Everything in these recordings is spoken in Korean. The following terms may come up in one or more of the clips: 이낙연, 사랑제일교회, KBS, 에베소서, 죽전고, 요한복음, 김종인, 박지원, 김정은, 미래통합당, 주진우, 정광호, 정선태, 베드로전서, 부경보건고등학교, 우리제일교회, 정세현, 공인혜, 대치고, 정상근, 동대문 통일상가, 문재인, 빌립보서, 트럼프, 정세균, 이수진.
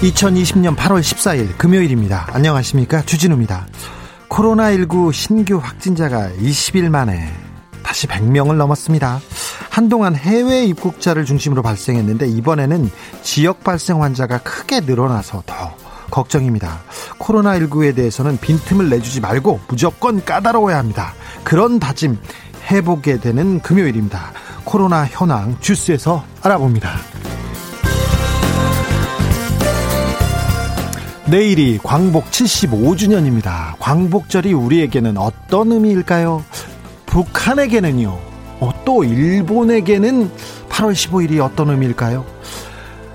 (2020년 8월 14일) 금요일입니다. 안녕하십니까, 주진우입니다. 코로나19 신규 확진자가 20일 만에 다시 100명을 넘었습니다. 한동안 해외 입국자를 중심으로 발생했는데 이번에는 지역 발생 환자가 크게 늘어나서 더 걱정입니다. 코로나19에 대해서는 빈틈을 내주지 말고 무조건 까다로워야 합니다. 그런 다짐 해보게 되는 금요일입니다. 코로나 현황 주스에서 알아봅니다. 내일이 광복 75주년입니다. 광복절이 우리에게는 어떤 의미일까요? 북한에게는요? 또 일본에게는 8월 15일이 어떤 의미일까요?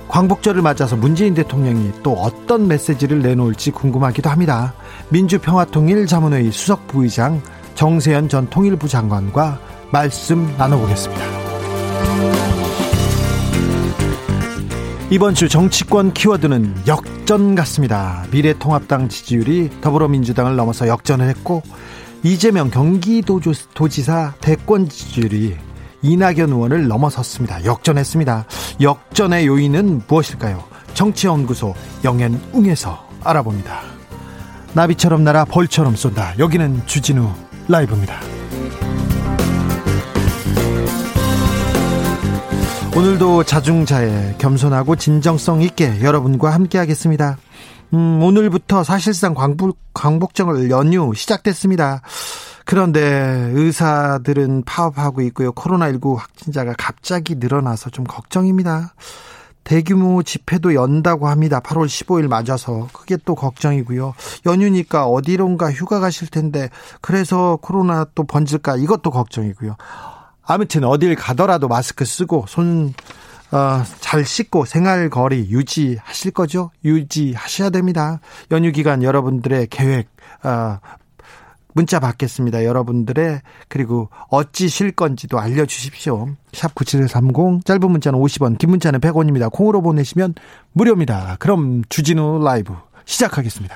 광복절을 맞아서 문재인 대통령이 또 어떤 메시지를 내놓을지 궁금하기도 합니다. 민주평화통일자문회의 수석부의장 정세현 전 통일부 장관과 말씀 나눠보겠습니다. 이번 주 정치권 키워드는 역전 같습니다. 미래통합당 지지율이 더불어민주당을 넘어서 역전을 했고, 이재명 경기도지사 대권 지지율이 이낙연 의원을 넘어섰습니다. 역전했습니다. 역전의 요인은 무엇일까요? 정치연구소 영앤웅에서 알아봅니다. 나비처럼 날아 벌처럼 쏜다. 여기는 주진우 라이브입니다. 오늘도 자중자애, 겸손하고 진정성 있게 여러분과 함께하겠습니다. 오늘부터 사실상 광복절 연휴 시작됐습니다. 그런데 의사들은 파업하고 있고요. 코로나19 확진자가 갑자기 늘어나서 좀 걱정입니다. 대규모 집회도 연다고 합니다. 8월 15일 맞아서 그게 또 걱정이고요. 연휴니까 어디론가 휴가 가실 텐데 그래서 코로나 또 번질까, 이것도 걱정이고요. 아무튼 어딜 가더라도 마스크 쓰고 손 잘 씻고 생활거리 유지하실 거죠? 유지하셔야 됩니다. 연휴 기간 여러분들의 계획 문자 받겠습니다. 여러분들의, 그리고 어찌 쉴 건지도 알려주십시오. 샵 9730, 짧은 문자는 50원, 긴 문자는 100원입니다. 콩으로 보내시면 무료입니다. 그럼 주진우 라이브 시작하겠습니다.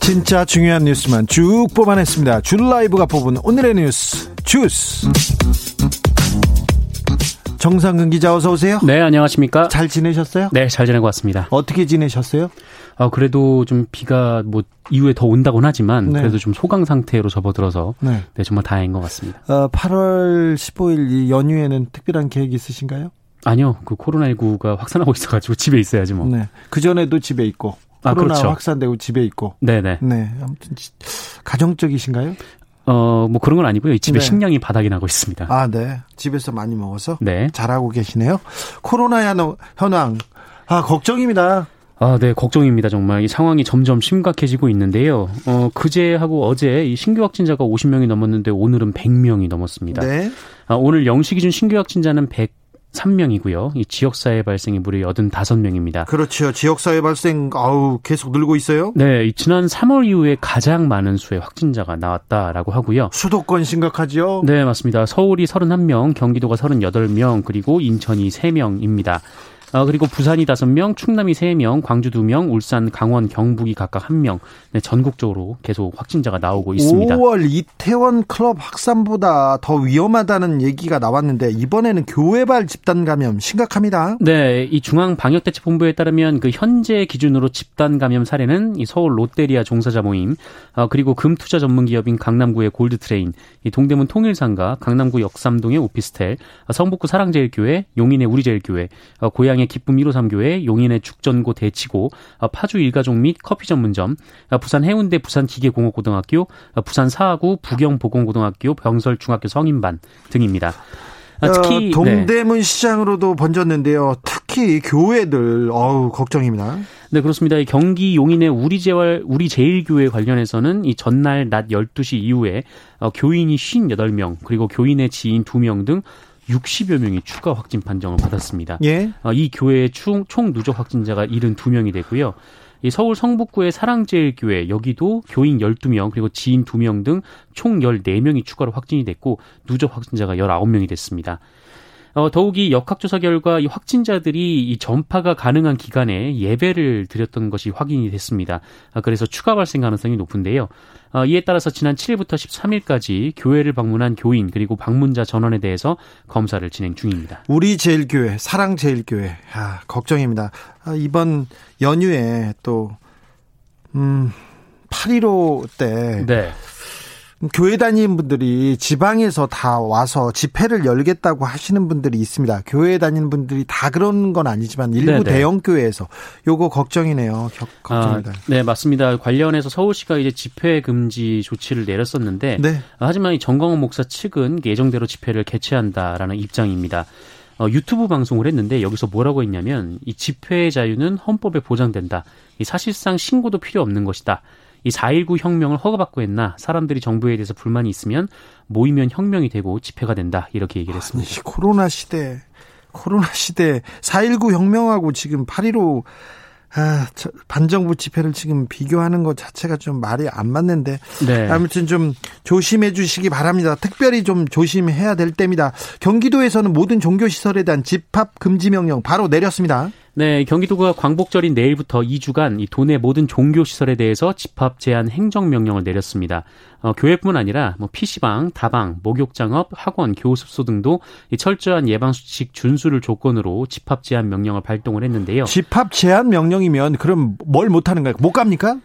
진짜 중요한 뉴스만 쭉 뽑아냈습니다. 줄라이브가 뽑은 오늘의 뉴스 주스. 정상근 기자, 어서 오세요. 네, 안녕하십니까. 잘 지내셨어요? 네, 잘 지내고 왔습니다. 어떻게 지내셨어요? 그래도 좀 비가 뭐 이후에 더 온다곤 하지만 네. 그래도 좀 소강 상태로 접어들어서 네, 정말 다행인 것 같습니다. 8월 15일 이 연휴에는 특별한 계획이 있으신가요? 아니요, 그 코로나19가 확산하고 있어가지고 집에 있어야지 뭐. 네, 그 전에도 집에 있고. 코로나 그렇죠. 확산되고 집에 있고. 네네. 네. 아무튼 가정적이신가요? 뭐 그런 건 아니고요. 집에 네. 식량이 바닥이 나고 있습니다. 아, 네. 집에서 많이 먹어서. 네. 잘하고 계시네요. 코로나 현황. 아, 걱정입니다. 아, 네, 걱정입니다. 정말 이 상황이 점점 심각해지고 있는데요. 그제하고 어제 이 신규 확진자가 50명이 넘었는데 오늘은 100명이 넘었습니다. 네. 아, 오늘 0시 기준 신규 확진자는 103명이고요. 이 지역사회 발생이 무려 85명입니다. 그렇죠. 지역사회 발생 계속 늘고 있어요. 네, 지난 3월 이후에 가장 많은 수의 확진자가 나왔다라고 하고요. 수도권 심각하지요? 네, 맞습니다. 서울이 31명, 경기도가 38명, 그리고 인천이 3명입니다. 그리고 부산이 5명, 충남이 3명, 광주 2명, 울산, 강원, 경북이 각각 1명. 네, 전국적으로 계속 확진자가 나오고 있습니다. 5월 이태원 클럽 확산보다 더 위험하다는 얘기가 나왔는데 이번에는 교회발 집단 감염 심각합니다. 네, 이 중앙방역대책본부에 따르면 그 현재 기준으로 집단 감염 사례는 이 서울 롯데리아 종사자 모임, 그리고 금투자 전문기업인 강남구의 골드트레인, 이 동대문 통일상가, 강남구 역삼동의 오피스텔, 성북구 사랑제일교회, 용인의 우리제일교회, 고양의 기쁨 153교회, 용인의 죽전고 대치고, 파주 일가족 및 커피 전문점, 부산 해운대 부산기계공업고등학교, 부산 사하구 부경보건고등학교, 병설중학교 성인반 등입니다. 특히 동대문 네. 시장으로도 번졌는데요. 특히 교회들 걱정입니다. 네, 그렇습니다. 경기 용인의 우리제일교회 관련해서는 이 전날 낮 12시 이후에 교인이 58명, 그리고 교인의 지인 2명 등 60여 명이 추가 확진 판정을 받았습니다. 예. 이 교회의 총 누적 확진자가 72명이 되고요. 이 서울 성북구의 사랑제일교회, 여기도 교인 12명 그리고 지인 2명 등 총 14명이 추가로 확진이 됐고 누적 확진자가 19명이 됐습니다. 더욱이 역학조사 결과 이 확진자들이 이 전파가 가능한 기간에 예배를 드렸던 것이 확인이 됐습니다. 그래서 추가 발생 가능성이 높은데요. 이에 따라서 지난 7일부터 13일까지 교회를 방문한 교인 그리고 방문자 전원에 대해서 검사를 진행 중입니다. 우리제일교회, 사랑제일교회, 걱정입니다. 이번 연휴에 또 8.15 때. 네. 교회 다니는 분들이 지방에서 다 와서 집회를 열겠다고 하시는 분들이 있습니다. 교회 다니는 분들이 다 그런 건 아니지만 일부 네네. 대형 교회에서 요거 걱정이네요. 걱정입니다. 네, 맞습니다. 관련해서 서울시가 이제 집회 금지 조치를 내렸었는데 네. 하지만 이 정광호 목사 측은 예정대로 집회를 개최한다라는 입장입니다. 유튜브 방송을 했는데 여기서 뭐라고 했냐면 이 집회의 자유는 헌법에 보장된다. 이 사실상 신고도 필요 없는 것이다. 이 4.19 혁명을 허가받고 했나, 사람들이 정부에 대해서 불만이 있으면 모이면 혁명이 되고 집회가 된다, 이렇게 얘기를 했습니다. 아니, 코로나 시대 4.19 혁명하고 지금 8.15 반정부 집회를 지금 비교하는 것 자체가 좀 말이 안 맞는데 네. 아무튼 좀 조심해 주시기 바랍니다. 특별히 좀 조심해야 될 때입니다. 경기도에서는 모든 종교시설에 대한 집합 금지 명령 바로 내렸습니다. 네, 경기도가 광복절인 내일부터 2주간 이 도내 모든 종교시설에 대해서 집합 제한 행정명령을 내렸습니다. 교회뿐 아니라 뭐 PC방, 다방, 목욕장업, 학원, 교습소 등도 이 철저한 예방수칙 준수를 조건으로 집합 제한 명령을 발동을 했는데요. 집합 제한 명령이면 그럼 뭘 못하는가요? 못 갑니까?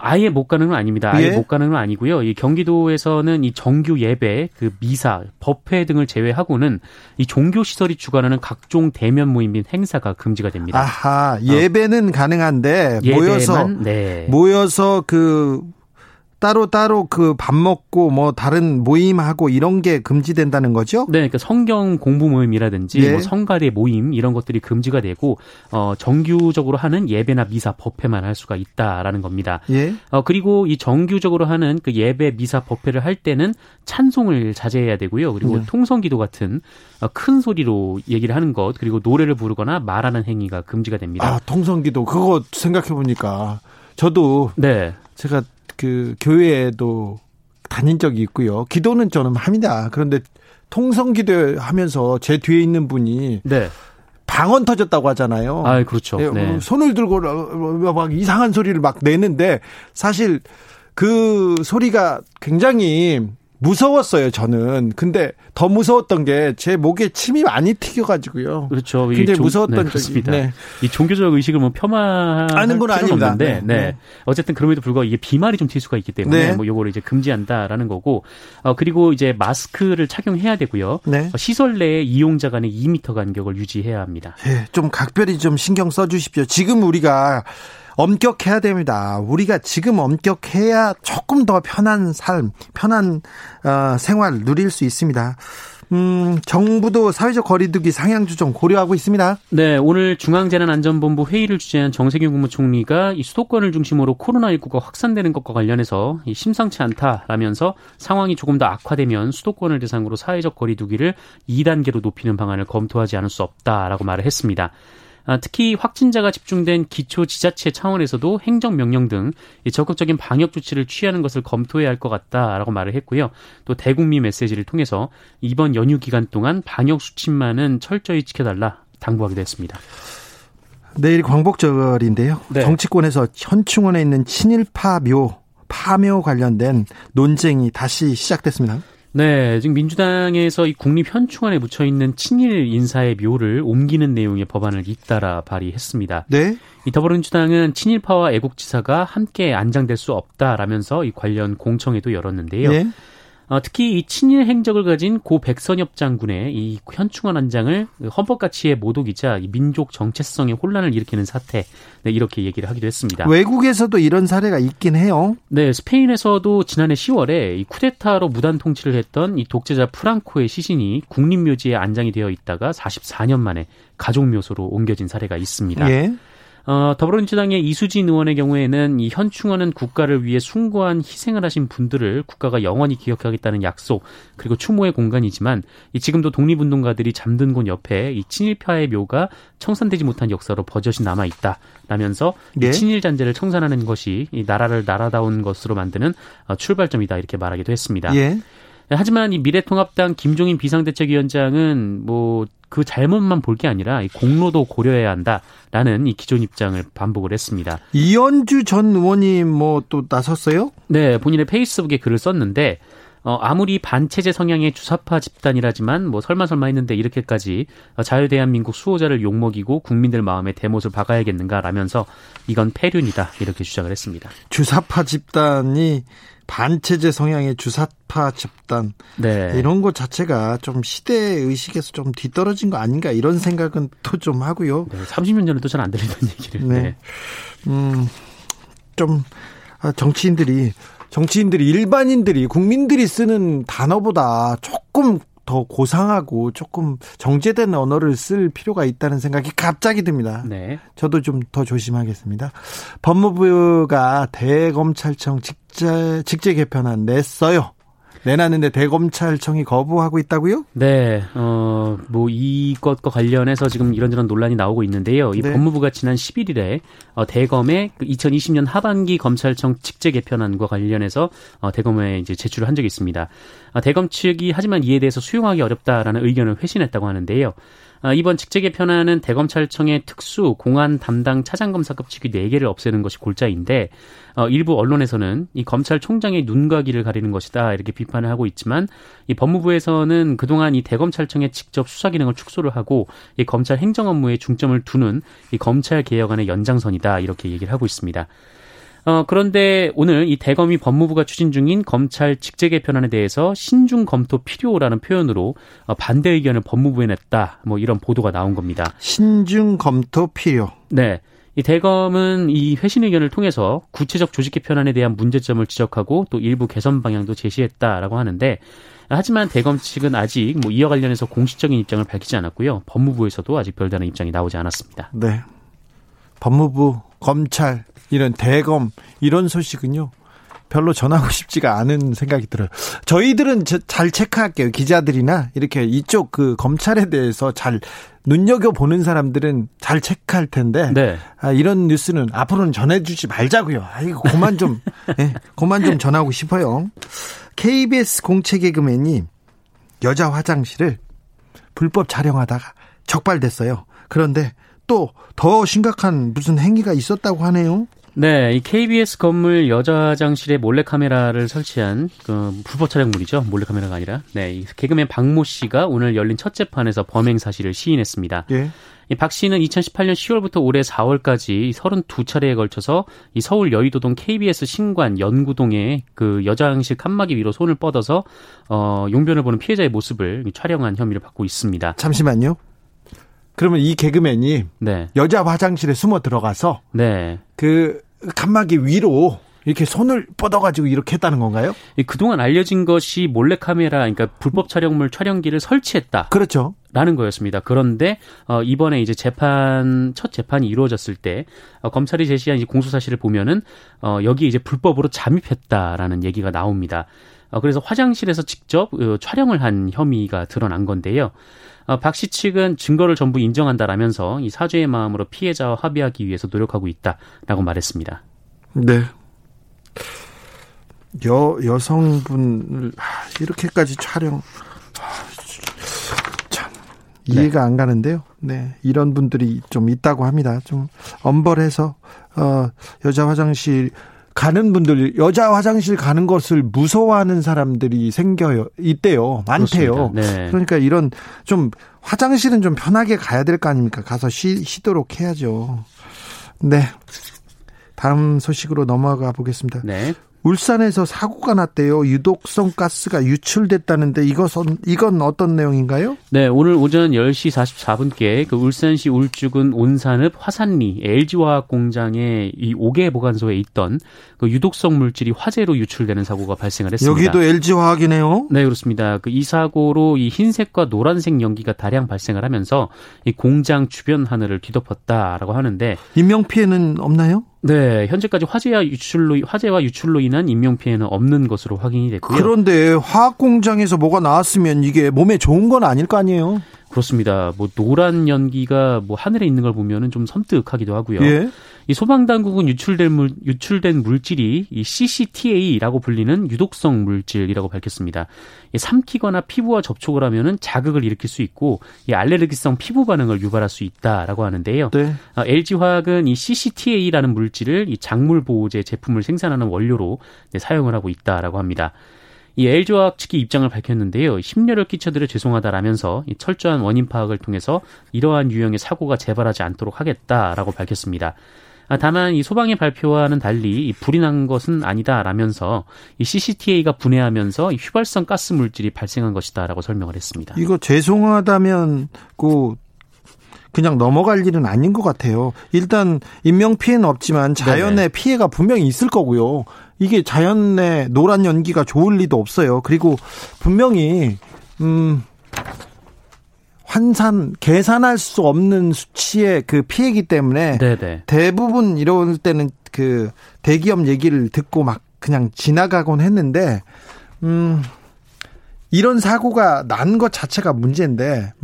아예 못 가는 건 아닙니다. 아예 예? 못 가는 건 아니고요. 이 경기도에서는 이 정규 예배, 그 미사, 법회 등을 제외하고는 이 종교 시설이 주관하는 각종 대면 모임 및 행사가 금지가 됩니다. 아하, 예배는 가능한데 예배만, 모여서 그 따로 그 밥 먹고 뭐 다른 모임하고 이런 게 금지된다는 거죠? 네, 그러니까 성경 공부 모임이라든지 네. 뭐 성가대 모임 이런 것들이 금지가 되고 정규적으로 하는 예배나 미사, 법회만 할 수가 있다라는 겁니다. 예. 그리고 이 정규적으로 하는 그 예배, 미사, 법회를 할 때는 찬송을 자제해야 되고요. 그리고 통성기도 같은 큰 소리로 얘기를 하는 것, 그리고 노래를 부르거나 말하는 행위가 금지가 됩니다. 아, 통성기도 그거 생각해 보니까 저도 네. 제가 그 교회에도 다닌 적이 있고요. 기도는 저는 합니다. 그런데 통성기도 하면서 제 뒤에 있는 분이 네. 방언 터졌다고 하잖아요. 아, 그렇죠. 네. 손을 들고 막 이상한 소리를 막 내는데 사실 그 소리가 굉장히 무서웠어요, 저는. 근데 더 무서웠던 게 제 목에 침이 많이 튀겨가지고요. 그렇죠. 굉장히 무서웠던 네, 그렇습니다. 네. 이 종교적 의식을 뭐 폄하하는 건 아닙니다. 네. 네. 어쨌든 그럼에도 불구하고 이게 비말이 좀 튈 수가 있기 때문에 네. 뭐 요거를 이제 금지한다라는 거고, 그리고 이제 마스크를 착용해야 되고요. 네. 시설 내에 이용자 간의 2m 간격을 유지해야 합니다. 네. 좀 각별히 좀 신경 써주십시오. 지금 우리가 엄격해야 됩니다. 우리가 지금 엄격해야 조금 더 편한 삶, 편한 생활 누릴 수 있습니다. 정부도 사회적 거리두기 상향 조정 고려하고 있습니다. 네, 오늘 중앙재난안전본부 회의를 주재한 정세균 국무총리가 이 수도권을 중심으로 코로나19가 확산되는 것과 관련해서 이 심상치 않다라면서 상황이 조금 더 악화되면 수도권을 대상으로 사회적 거리두기를 2단계로 높이는 방안을 검토하지 않을 수 없다라고 말을 했습니다. 특히 확진자가 집중된 기초 지자체 차원에서도 행정명령 등 적극적인 방역 조치를 취하는 것을 검토해야 할 것 같다라고 말을 했고요. 또 대국민 메시지를 통해서 이번 연휴 기간 동안 방역 수칙만은 철저히 지켜달라 당부하기도 했습니다. 내일 광복절인데요. 네. 정치권에서 현충원에 있는 친일파 묘, 파묘 관련된 논쟁이 다시 시작됐습니다. 네, 지금 민주당에서 이 국립현충원에 묻혀 있는 친일 인사의 묘를 옮기는 내용의 법안을 잇따라 발의했습니다. 네. 이 더불어민주당은 친일파와 애국지사가 함께 안장될 수 없다라면서 이 관련 공청회도 열었는데요. 네. 특히 이 친일 행적을 가진 고 백선엽 장군의 이 현충원 안장을 헌법 가치의 모독이자 이 민족 정체성의 혼란을 일으키는 사태, 네, 이렇게 얘기를 하기도 했습니다. 외국에서도 이런 사례가 있긴 해요. 네, 스페인에서도 지난해 10월에 이 쿠데타로 무단 통치를 했던 이 독재자 프랑코의 시신이 국립묘지에 안장이 되어 있다가 44년 만에 가족묘소로 옮겨진 사례가 있습니다. 예. 더불어민주당의 이수진 의원의 경우에는 이 현충원은 국가를 위해 숭고한 희생을 하신 분들을 국가가 영원히 기억하겠다는 약속, 그리고 추모의 공간이지만 이 지금도 독립운동가들이 잠든 곳 옆에 이 친일파의 묘가 청산되지 못한 역사로 버젓이 남아있다라면서 네. 이 친일 잔재를 청산하는 것이 이 나라를 나라다운 것으로 만드는 출발점이다 이렇게 말하기도 했습니다. 네. 하지만 이 미래통합당 김종인 비상대책위원장은 그 잘못만 볼 게 아니라 이 공로도 고려해야 한다라는 이 기존 입장을 반복을 했습니다. 이현주 전 의원이 또 나섰어요? 네, 본인의 페이스북에 글을 썼는데 아무리 반체제 성향의 주사파 집단이라지만 설마 했는데 이렇게까지 자유대한민국 수호자를 욕먹이고 국민들 마음에 대못을 박아야겠는가라면서 이건 폐륜이다 이렇게 주장을 했습니다. 주사파 집단이 반체제 성향의 주사파 집단 네. 이런 것 자체가 좀 시대의식에서 좀 뒤떨어진 거 아닌가 이런 생각은 또 좀 하고요. 네, 30년 전에 또 잘 안 들리던 얘기를. 네. 네. 좀 정치인들이 일반인들이 국민들이 쓰는 단어보다 조금 더 고상하고 조금 정제된 언어를 쓸 필요가 있다는 생각이 갑자기 듭니다. 네. 저도 좀 더 조심하겠습니다. 법무부가 대검찰청 직제 개편안 냈어요. 내놨는데 대검찰청이 거부하고 있다고요? 네, 이것과 관련해서 지금 이런저런 논란이 나오고 있는데요. 이 네. 법무부가 지난 11일에 대검의 2020년 하반기 검찰청 직제 개편안과 관련해서 대검에 이제 제출을 한 적이 있습니다. 대검 측이 하지만 이에 대해서 수용하기 어렵다라는 의견을 회신했다고 하는데요. 이번 직제 개편안은 대검찰청의 특수 공안 담당 차장검사급 직위 4개를 없애는 것이 골자인데 일부 언론에서는 이 검찰총장의 눈과 귀를 가리는 것이다 이렇게 비판을 하고 있지만 이 법무부에서는 그동안 이 대검찰청의 직접 수사 기능을 축소를 하고 이 검찰 행정 업무에 중점을 두는 이 검찰 개혁안의 연장선이다 이렇게 얘기를 하고 있습니다. 그런데 오늘 이 대검이 법무부가 추진 중인 검찰 직제 개편안에 대해서 신중 검토 필요라는 표현으로 반대 의견을 법무부에 냈다. 이런 보도가 나온 겁니다. 신중 검토 필요. 네. 이 대검은 이 회신 의견을 통해서 구체적 조직 개편안에 대한 문제점을 지적하고 또 일부 개선 방향도 제시했다라고 하는데 하지만 대검 측은 아직 이와 관련해서 공식적인 입장을 밝히지 않았고요. 법무부에서도 아직 별다른 입장이 나오지 않았습니다. 네. 법무부, 검찰, 이런 대검 이런 소식은요 별로 전하고 싶지가 않은 생각이 들어요. 저희들은 잘 체크할게요. 기자들이나 이렇게 이쪽 검찰에 대해서 잘 눈여겨보는 사람들은 잘 체크할 텐데 네. 이런 뉴스는 앞으로는 전해주지 말자고요. 이거 그만 좀 전하고 싶어요. KBS 공채 개그맨이 여자 화장실을 불법 촬영하다가 적발됐어요. 그런데 또 더 심각한 무슨 행위가 있었다고 하네요. 네, 이 KBS 건물 여자 화장실에 몰래카메라를 설치한 불법 촬영물이죠. 몰래카메라가 아니라. 네, 이 개그맨 박모 씨가 오늘 열린 첫 재판에서 범행 사실을 시인했습니다. 예. 박 씨는 2018년 10월부터 올해 4월까지 32차례에 걸쳐서 이 서울 여의도동 KBS 신관 연구동의 그 여장실 칸막이 위로 손을 뻗어서 용변을 보는 피해자의 모습을 촬영한 혐의를 받고 있습니다. 잠시만요. 그러면 이 개그맨이 네. 여자 화장실에 숨어 들어가서 네. 그 칸막이 위로 이렇게 손을 뻗어가지고 이렇게 했다는 건가요? 그동안 알려진 것이 몰래카메라, 그러니까 불법 촬영물 촬영기를 설치했다. 그렇죠. 라는 거였습니다. 그런데 이번에 이제 첫 재판이 이루어졌을 때 검찰이 제시한 이제 공소 사실을 보면은 여기에 이제 불법으로 잠입했다라는 얘기가 나옵니다. 그래서 화장실에서 직접 촬영을 한 혐의가 드러난 건데요. 박 씨 측은 증거를 전부 인정한다라면서 이 사죄의 마음으로 피해자와 합의하기 위해서 노력하고 있다라고 말했습니다. 네. 여성분을 이렇게까지 촬영... 참 이해가 안 가는데요. 네, 이런 분들이 좀 있다고 합니다. 좀 엄벌해서 여자 화장실 가는 분들, 여자 화장실 가는 것을 무서워하는 사람들이 생겨요. 있대요. 많대요. 네. 그러니까 이런 좀 화장실은 좀 편하게 가야 될 거 아닙니까? 가서 쉬도록 해야죠. 네. 다음 소식으로 넘어가 보겠습니다. 네. 울산에서 사고가 났대요. 유독성 가스가 유출됐다는데 이건 어떤 내용인가요? 네, 오늘 오전 10시 44분께 그 울산시 울주군 온산읍 화산리 LG화학 공장의 이 5개 보관소에 있던 그 유독성 물질이 화재로 유출되는 사고가 발생을 했습니다. 여기도 LG화학이네요. 네, 그렇습니다. 그 이 사고로 이 흰색과 노란색 연기가 다량 발생을 하면서 이 공장 주변 하늘을 뒤덮었다라고 하는데, 인명피해는 없나요? 네, 현재까지 화재와 유출로 인한 인명피해는 없는 것으로 확인이 됐고요. 그런데 화학공장에서 뭐가 나왔으면 이게 몸에 좋은 건 아닐 거 아니에요? 그렇습니다. 뭐 노란 연기가 뭐 하늘에 있는 걸 보면은 좀 섬뜩하기도 하고요. 예. 이 소방당국은 유출된 물질이 이 CCTA라고 불리는 유독성 물질이라고 밝혔습니다. 삼키거나 피부와 접촉을 하면은 자극을 일으킬 수 있고 이 알레르기성 피부 반응을 유발할 수 있다라고 하는데요. 네. LG화학은 이 CCTA라는 물질을 이 작물 보호제 제품을 생산하는 원료로 사용을 하고 있다라고 합니다. 이 LG화학 측이 입장을 밝혔는데요. 심려를 끼쳐드려 죄송하다라면서 철저한 원인 파악을 통해서 이러한 유형의 사고가 재발하지 않도록 하겠다라고 밝혔습니다. 다만 이 소방의 발표와는 달리 불이 난 것은 아니다라면서 이 CCTA가 분해하면서 휘발성 가스 물질이 발생한 것이다라고 설명을 했습니다. 이거 죄송하다면 그냥 넘어갈 일은 아닌 것 같아요. 일단 인명피해는 없지만 자연의 피해가 분명히 있을 거고요. 이게 자연의 노란 연기가 좋을 리도 없어요. 그리고 분명히 계산할 수 없는 수치의 그 피해이기 때문에 대부분 이런 때는 그 대기업 얘기를 듣고 막 그냥 지나가곤 했는데 이런 사고가 난 것 자체가 문제인데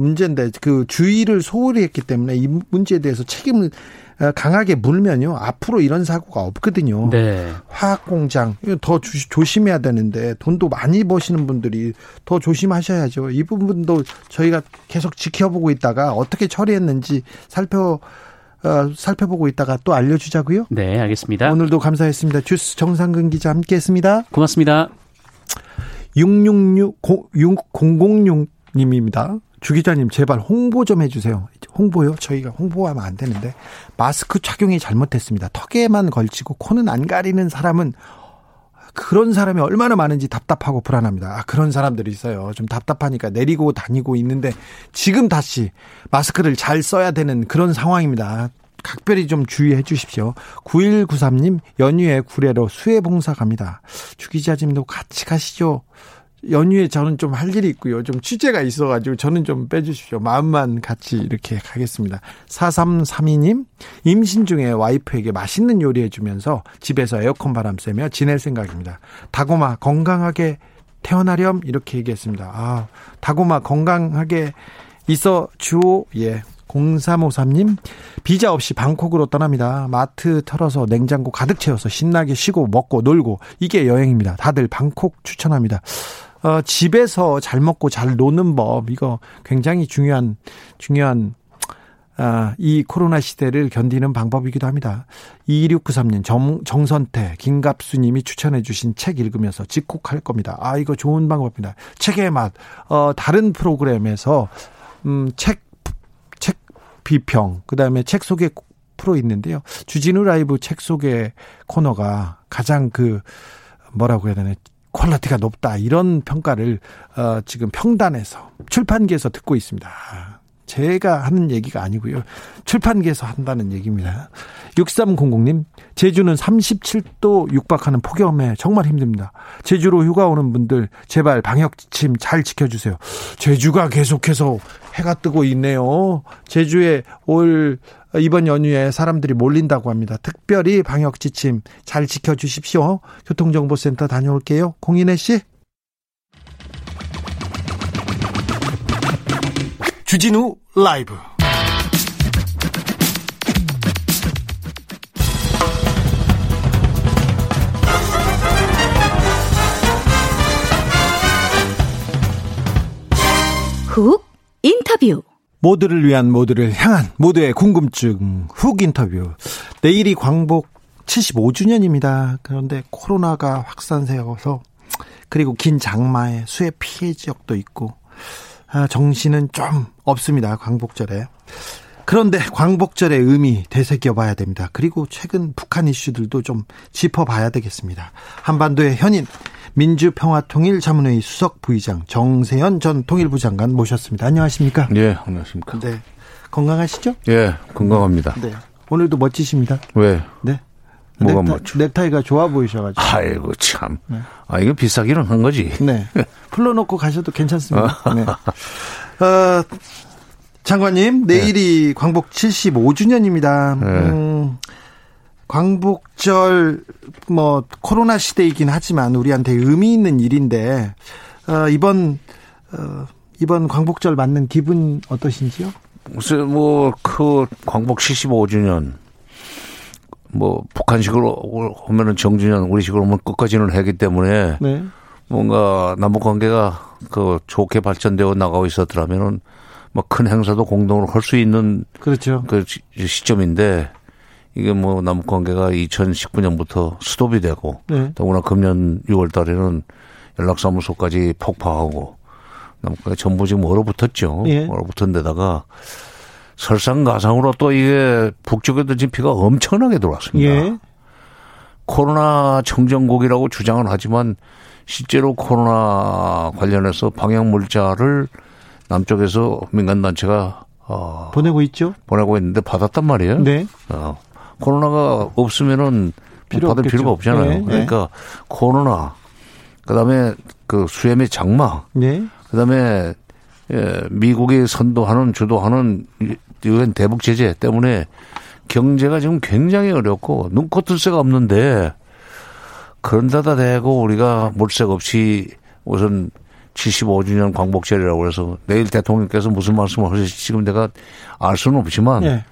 그 주의를 소홀히 했기 때문에 이 문제에 대해서 책임을 강하게 물면요, 앞으로 이런 사고가 없거든요. 네. 화학공장 더 조심해야 되는데 돈도 많이 버시는 분들이 더 조심하셔야죠. 이 부분도 저희가 계속 지켜보고 있다가 어떻게 처리했는지 살펴보고 있다가 또 알려주자고요. 네, 알겠습니다. 오늘도 감사했습니다. 주스 정상근 기자 함께했습니다. 고맙습니다. 606님입니다. 주 기자님 제발 홍보 좀 해주세요. 홍보요? 저희가 홍보하면 안 되는데, 마스크 착용이 잘못됐습니다. 턱에만 걸치고 코는 안 가리는 사람은, 그런 사람이 얼마나 많은지 답답하고 불안합니다. 그런 사람들이 있어요. 좀 답답하니까 내리고 다니고 있는데 지금 다시 마스크를 잘 써야 되는 그런 상황입니다. 각별히 좀 주의해 주십시오. 9193님, 연휴에 구례로 수해봉사 갑니다. 주 기자님도 같이 가시죠. 연휴에 저는 좀 할 일이 있고요. 좀 취재가 있어가지고 저는 좀 빼주십시오. 마음만 같이 이렇게 가겠습니다. 4332님, 임신 중에 와이프에게 맛있는 요리해주면서 집에서 에어컨 바람 쐬며 지낼 생각입니다. 다고마 건강하게 태어나렴, 이렇게 얘기했습니다. 다고마 건강하게 있어 주오. 예. 0353님, 비자 없이 방콕으로 떠납니다. 마트 털어서 냉장고 가득 채워서 신나게 쉬고 먹고 놀고, 이게 여행입니다. 다들 방콕 추천합니다. 집에서 잘 먹고 잘 노는 법, 이거 굉장히 중요한 이 코로나 시대를 견디는 방법이기도 합니다. 2693년 정선태, 김갑수님이 추천해 주신 책 읽으면서 집콕할 겁니다. 이거 좋은 방법입니다. 책의 맛. 다른 프로그램에서 책 비평, 그다음에 책 소개 프로 있는데요. 주진우 라이브 책 소개 코너가 가장 뭐라고 해야 되나, 퀄리티가 높다, 이런 평가를 지금 평단에서, 출판계에서 듣고 있습니다. 제가 하는 얘기가 아니고요. 출판계에서 한다는 얘기입니다. 6300님, 제주는 37도 육박하는 폭염에 정말 힘듭니다. 제주로 휴가 오는 분들 제발 방역지침 잘 지켜주세요. 제주가 계속해서 해가 뜨고 있네요. 제주에 이번 연휴에 사람들이 몰린다고 합니다. 특별히 방역지침 잘 지켜주십시오. 교통정보센터 다녀올게요. 공인혜 씨. 주진우 라이브. 훅 인터뷰. 모두를 위한, 모두를 향한, 모두의 궁금증 훅 인터뷰. 내일이 광복 75주년입니다. 그런데 코로나가 확산세여서, 그리고 긴 장마에 수해 피해 지역도 있고, 아, 정신은 좀 없습니다, 광복절에. 그런데 광복절의 의미 되새겨봐야 됩니다. 그리고 최근 북한 이슈들도 좀 짚어봐야 되겠습니다. 한반도의 현인 민주평화통일자문회의 수석부의장 정세현 전 통일부 장관 모셨습니다. 안녕하십니까? 네, 안녕하십니까? 네, 건강하시죠? 네, 건강합니다. 네, 오늘도 멋지십니다. 왜? 네, 뭐가 멋져? 넥타이가 좋아 보이셔가지고. 아이고 참. 네. 아, 이거 비싸기는 한 거지. 네, 풀러놓고 가셔도 괜찮습니다. 네. 장관님, 내일이 네. 광복 75주년입니다. 네. 광복절, 뭐, 코로나 시대이긴 하지만 우리한테 의미 있는 일인데, 이번 광복절 맞는 기분 어떠신지요? 글쎄, 뭐, 그, 광복 75주년, 뭐, 북한식으로 오면은 정주년, 우리식으로 오면 끝까지는 해기 때문에, 네. 뭔가 남북관계가 그 좋게 발전되어 나가고 있었더라면은, 뭐 큰 행사도 공동으로 할 수 있는 그렇죠. 그 시점인데 이게 뭐 남북 관계가 2019년부터 스톱이 되고 네. 더구나 금년 6월 달에는 연락사무소까지 폭파하고 남북관계 전부 지금 얼어붙었죠. 네. 얼어붙은 데다가 설상가상으로 또 이게 북쪽에도 지금 비가 엄청나게 들어왔습니다. 네. 코로나 청정국이라고 주장은 하지만 실제로 코로나 관련해서 방역물자를 남쪽에서 민간단체가 보내고 있죠. 보내고 있는데 받았단 말이에요. 네. 코로나가 없으면은 필요 받을 없겠죠. 필요가 없잖아요. 네. 그러니까 네. 코로나, 그다음에 그 수해 및 장마, 네. 그다음에 예, 미국이 선도하는 주도하는 유엔 대북 제재 때문에 경제가 지금 굉장히 어렵고 눈코 뜰 새가 없는데 그런데다 대고 우리가 물색 없이 우선 75주년 광복절이라고 해서 내일 대통령께서 무슨 말씀을 하실지 지금 내가 알 수는 없지만 네.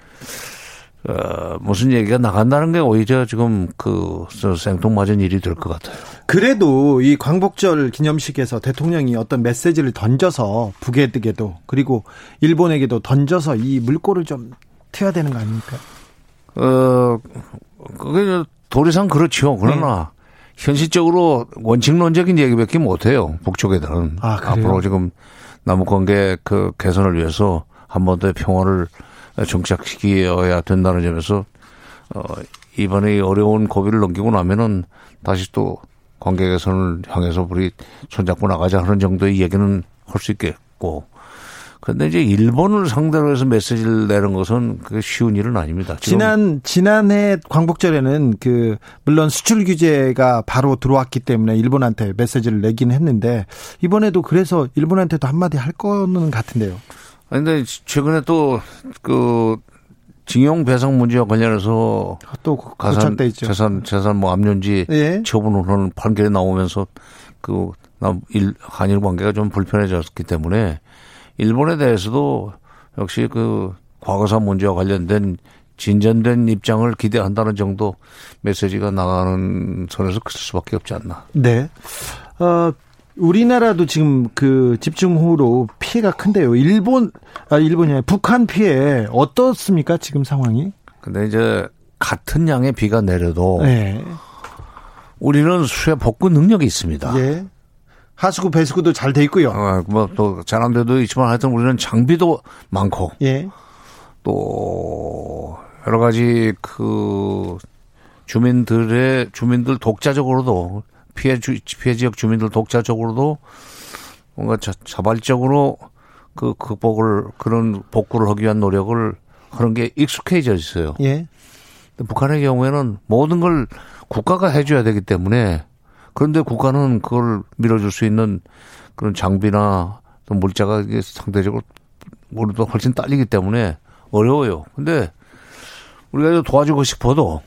무슨 얘기가 나간다는 게 오히려 지금 그 생뚱맞은 일이 될 것 같아요. 그래도 이 광복절 기념식에서 대통령이 어떤 메시지를 던져서 북에게도 그리고 일본에게도 던져서 이 물꼬를 좀 트야 되는 거 아닙니까? 그게 도리상 그렇죠. 그러나 네. 현실적으로 원칙론적인 얘기밖에 못해요. 북쪽에는 앞으로 지금 남북관계 그 개선을 위해서 한 번 더 평화를 정착시켜야 된다는 점에서 이번에 어려운 고비를 넘기고 나면은 다시 또 관계 개선을 향해서 우리 손잡고 나가자 하는 정도의 얘기는 할 수 있겠고. 근데 이제 일본을 상대로 해서 메시지를 내는 것은 그게 쉬운 일은 아닙니다. 지난해 광복절에는 그, 물론 수출 규제가 바로 들어왔기 때문에 일본한테 메시지를 내긴 했는데, 이번에도 그래서 일본한테도 한마디 할 거는 같은데요. 아니, 근데 최근에 또 그, 징용 배상 문제와 관련해서 또 가산돼 있죠. 재산 뭐 압류인지 예. 처분하는 판결이 나오면서 그, 한일 관계가 좀 불편해졌기 때문에 일본에 대해서도 역시 그 과거사 문제와 관련된 진전된 입장을 기대한다는 정도 메시지가 나가는 선에서 클 수밖에 없지 않나. 네. 우리나라도 지금 그 집중호우로 피해가 큰데요. 북한 피해 어떻습니까? 지금 상황이? 근데 이제 같은 양의 비가 내려도 네. 우리는 수해 복구 능력이 있습니다. 네. 하수구, 배수구도 잘 돼 있고요. 뭐 또 잘한 데도 있지만 하여튼 우리는 장비도 많고, 예. 또 여러 가지 그 주민들 독자적으로도 피해 지역 주민들 독자적으로도 뭔가 자발적으로 그 복구를 하기 위한 노력을 하는 게 익숙해져 있어요. 예. 근데 북한의 경우에는 모든 걸 국가가 해줘야 되기 때문에. 그런데 국가는 그걸 밀어줄 수 있는 그런 장비나 물자가 상대적으로 우리도 훨씬 딸리기 때문에 어려워요. 그런데 우리가 도와주고 싶어도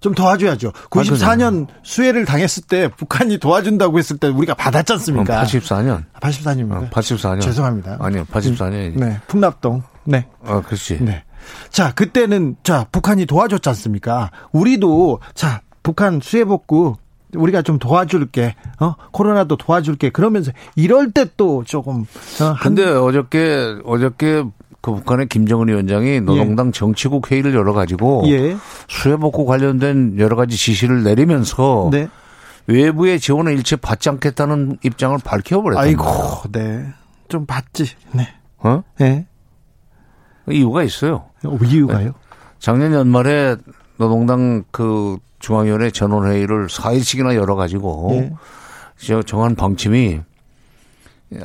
좀 도와줘야죠. 94년 수해를 당했을 때 북한이 도와준다고 했을 때 우리가 받았지 않습니까? 84년. 84년입니다. 84년. 죄송합니다. 아니요. 84년이지. 네. 풍납동. 네. 아, 그렇지. 네. 자, 그때는 북한이 도와줬지 않습니까? 우리도 북한 수해 복구 우리가 좀 도와줄게, 코로나도 도와줄게 그러면서 이럴 때 또 조금. 근데 어저께 그 북한의 김정은 위원장이 노동당 정치국 회의를 열어가지고 수해복구 관련된 여러 가지 지시를 내리면서 외부의 지원을 일체 받지 않겠다는 입장을 밝혀버렸다. 아이고, 네, 좀 받지. 네, 네, 이유가 있어요. 이유가요? 작년 연말에 노동당 그 중앙위원회 전원회의를 4일씩이나 열어가지고 정한 방침이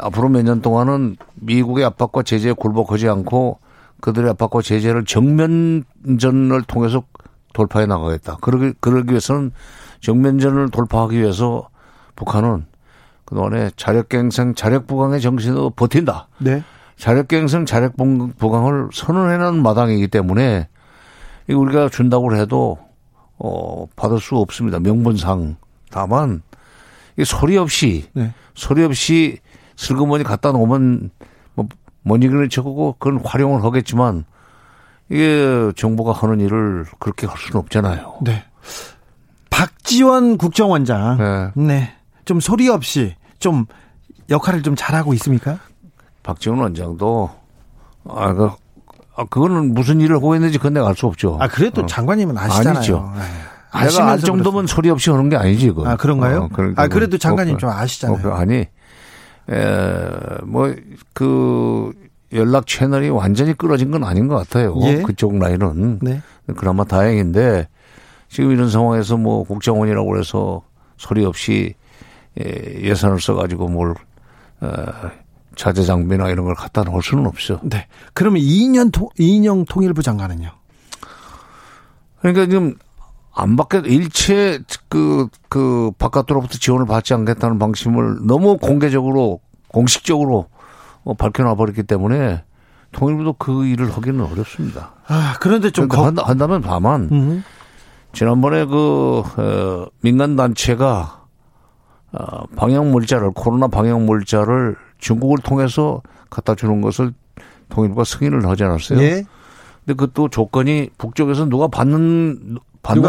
앞으로 몇 년 동안은 미국의 압박과 제재에 굴복하지 않고 그들의 압박과 제재를 정면전을 통해서 돌파해 나가겠다. 그러기 위해서는 정면전을 돌파하기 위해서 북한은 그동안에 자력갱생, 자력부강의 정신으로 버틴다. 네. 자력갱생, 자력부강을 선언해놓은 마당이기 때문에 우리가 준다고 해도 받을 수 없습니다. 명분상. 다만 이 소리 없이 슬그머니 갖다 놓으면 뭔 얘기를 쳐고 그건 활용을 하겠지만 이게 정부가 하는 일을 그렇게 할 수는 없잖아요. 네. 박지원 국정원장. 네. 좀 소리 없이 좀 역할을 좀 잘하고 있습니까? 박지원 원장도 그거는 무슨 일을 하고 있는지 그건 내가 알 수 없죠. 그래도 장관님은 아시잖아요. 아니죠. 내가 알 정도면 그렇습니다. 소리 없이 하는 게 아니지, 그건. 그런가요? 그래도 장관님 좀 아시잖아요. 연락 채널이 완전히 끊어진 건 아닌 것 같아요. 그쪽 라인은. 그나마 다행인데 지금 이런 상황에서 국정원이라고 해서 소리 없이 예산을 써가지고 자재 장비나 이런 걸 갖다 놓을 수는 없죠. 네. 그러면 이인영 통일부 장관은요? 그러니까 지금 안 받게 일체 그 바깥으로부터 지원을 받지 않겠다는 방침을 너무 공개적으로 공식적으로 밝혀놔 버렸기 때문에 통일부도 그 일을 하기는 어렵습니다. 그런데 좀 한다면 다만 지난번에 민간 단체가 코로나 방역 물자를 중국을 통해서 갖다 주는 것을 통일부가 승인을 하지 않았어요. 근데 그것도 조건이 북쪽에서 누가 받는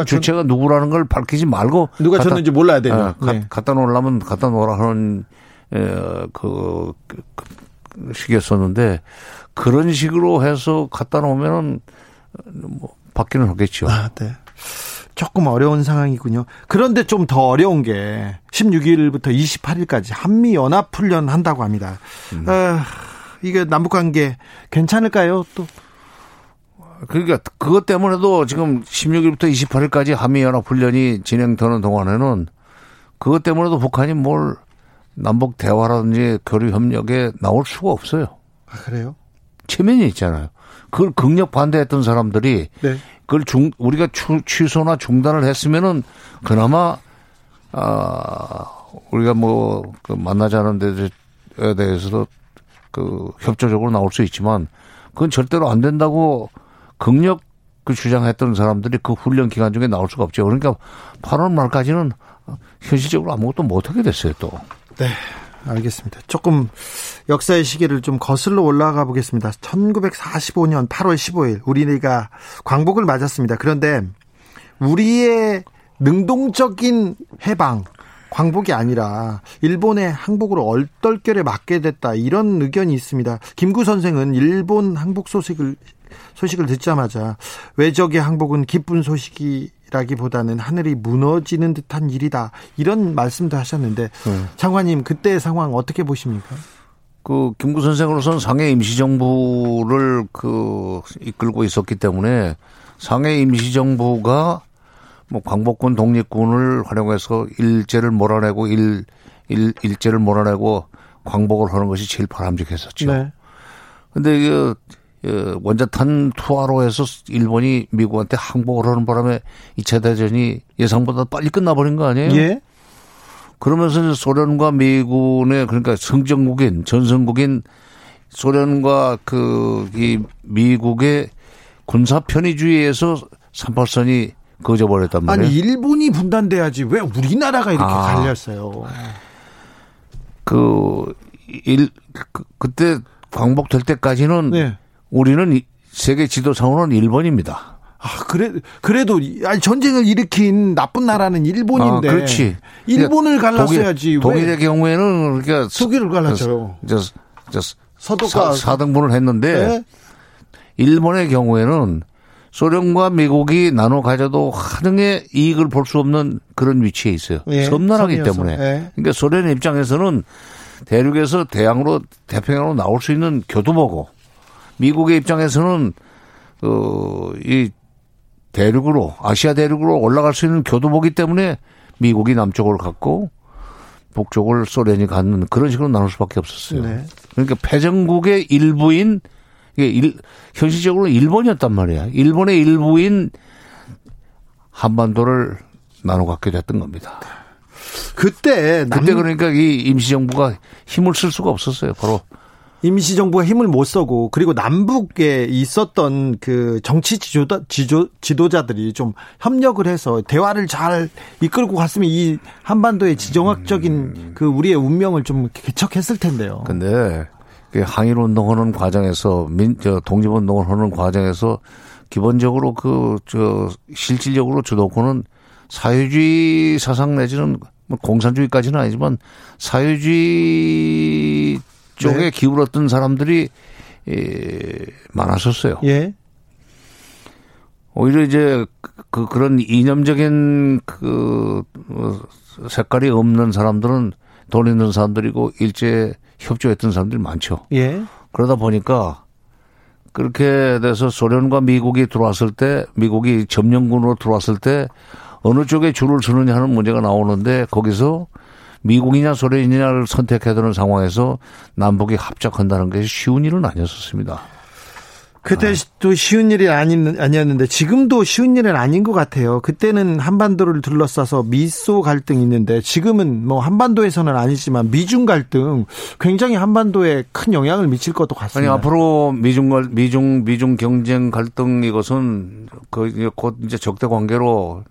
주체가 누구라는 걸 밝히지 말고 누가 줬는지 몰라야 돼요. 갖다 놓으려면 갖다 놓으라 하는 식이었었는데 그런 식으로 해서 갖다 놓으면은 받기는 하겠죠. 네. 조금 어려운 상황이군요. 그런데 좀 더 어려운 게 16일부터 28일까지 한미연합훈련 한다고 합니다. 이게 남북관계 괜찮을까요? 또. 그러니까 그것 때문에도 지금 16일부터 28일까지 한미연합훈련이 진행되는 동안에는 그것 때문에도 북한이 남북 대화라든지 교류 협력에 나올 수가 없어요. 그래요? 체면이 있잖아요. 그걸 극력 반대했던 사람들이 그걸 우리가 취소나 중단을 했으면은 그나마 우리가 만나자는 데에 대해서도 협조적으로 나올 수 있지만 그건 절대로 안 된다고 극력 주장했던 사람들이 그 훈련 기간 중에 나올 수가 없죠. 그러니까 8월 말까지는 현실적으로 아무것도 못하게 됐어요, 또. 네. 알겠습니다. 조금 역사의 시기를 좀 거슬러 올라가 보겠습니다. 1945년 8월 15일 우리가 광복을 맞았습니다. 그런데 우리의 능동적인 해방, 광복이 아니라 일본의 항복으로 얼떨결에 맞게 됐다. 이런 의견이 있습니다. 김구 선생은 일본 항복 소식을 듣자마자 외적의 항복은 기쁜 소식이라기보다는 하늘이 무너지는 듯한 일이다. 이런 말씀도 하셨는데 장관님 그때의 상황 어떻게 보십니까? 김구 선생으로서는 상해 임시정부를 이끌고 있었기 때문에 상해 임시정부가 광복군 독립군을 활용해서 일제를 몰아내고 광복을 하는 것이 제일 바람직했었죠. 그런데 원자탄 투하로 해서 일본이 미국한테 항복을 하는 바람에 2차 대전이 예상보다 빨리 끝나버린 거 아니에요? 그러면서 소련과 미군의 그러니까 전성국인 소련과 이 미국의 군사 편의주의에서 38선이 거저버렸단 말이에요. 아니 일본이 분단돼야지 왜 우리나라가 이렇게 갈렸어요? 그때 광복될 때까지는 우리는 세계 지도상으로는 일본입니다. 그래도 아니, 전쟁을 일으킨 나쁜 나라는 일본인데. 아, 그렇지. 일본을 갈랐어야지. 독일의 경우에는 그러니까 독일을 갈랐어요. 서독과 4등분을 했는데 네? 일본의 경우에는 소련과 미국이 나눠 가져도 하등의 이익을 볼 수 없는 그런 위치에 있어요. 예, 섬나라기 때문에. 예. 그러니까 소련의 입장에서는 대륙에서 대양으로 태평양으로 나올 수 있는 교두보고 미국의 입장에서는 이 대륙으로 아시아 대륙으로 올라갈 수 있는 교두보기 때문에 미국이 남쪽을 갔고 북쪽을 소련이 갖는 그런 식으로 나눌 수밖에 없었어요. 네. 그러니까 패전국의 일부인 이게 현실적으로 일본이었단 말이야. 일본의 일부인 한반도를 나눠 갖게 됐던 겁니다. 그때 그러니까 이 임시정부가 힘을 쓸 수가 없었어요. 바로 임시정부가 힘을 못 써고 그리고 남북에 있었던 그 정치 지도자들이 좀 협력을 해서 대화를 잘 이끌고 갔으면 이 한반도의 지정학적인 그 우리의 운명을 좀 개척했을 텐데요. 근데 항일운동하는 과정에서 독립운동을 하는 과정에서 기본적으로 실질적으로 주도권은 사회주의 사상 내지는 공산주의까지는 아니지만 사회주의 쪽에 네. 기울었던 사람들이 많았었어요. 예. 오히려 이제 그런 이념적인 색깔이 없는 사람들은 돈 있는 사람들이고 일제 협조했던 사람들이 많죠. 예. 그러다 보니까 그렇게 돼서 소련과 미국이 들어왔을 때 미국이 점령군으로 들어왔을 때 어느 쪽에 줄을 서느냐 하는 문제가 나오는데 거기서 미국이냐 소련이냐를 선택해야 되는 상황에서 남북이 합작한다는 게 쉬운 일은 아니었습니다. 그때도 쉬운 일이 아니었는데 지금도 쉬운 일은 아닌 것 같아요. 그때는 한반도를 둘러싸서 미소 갈등이 있는데 지금은 뭐 한반도에서는 아니지만 미중 갈등 굉장히 한반도에 큰 영향을 미칠 것도 같습니다. 아니 앞으로 미중 경쟁 갈등 이것은 곧 이제 적대 관계로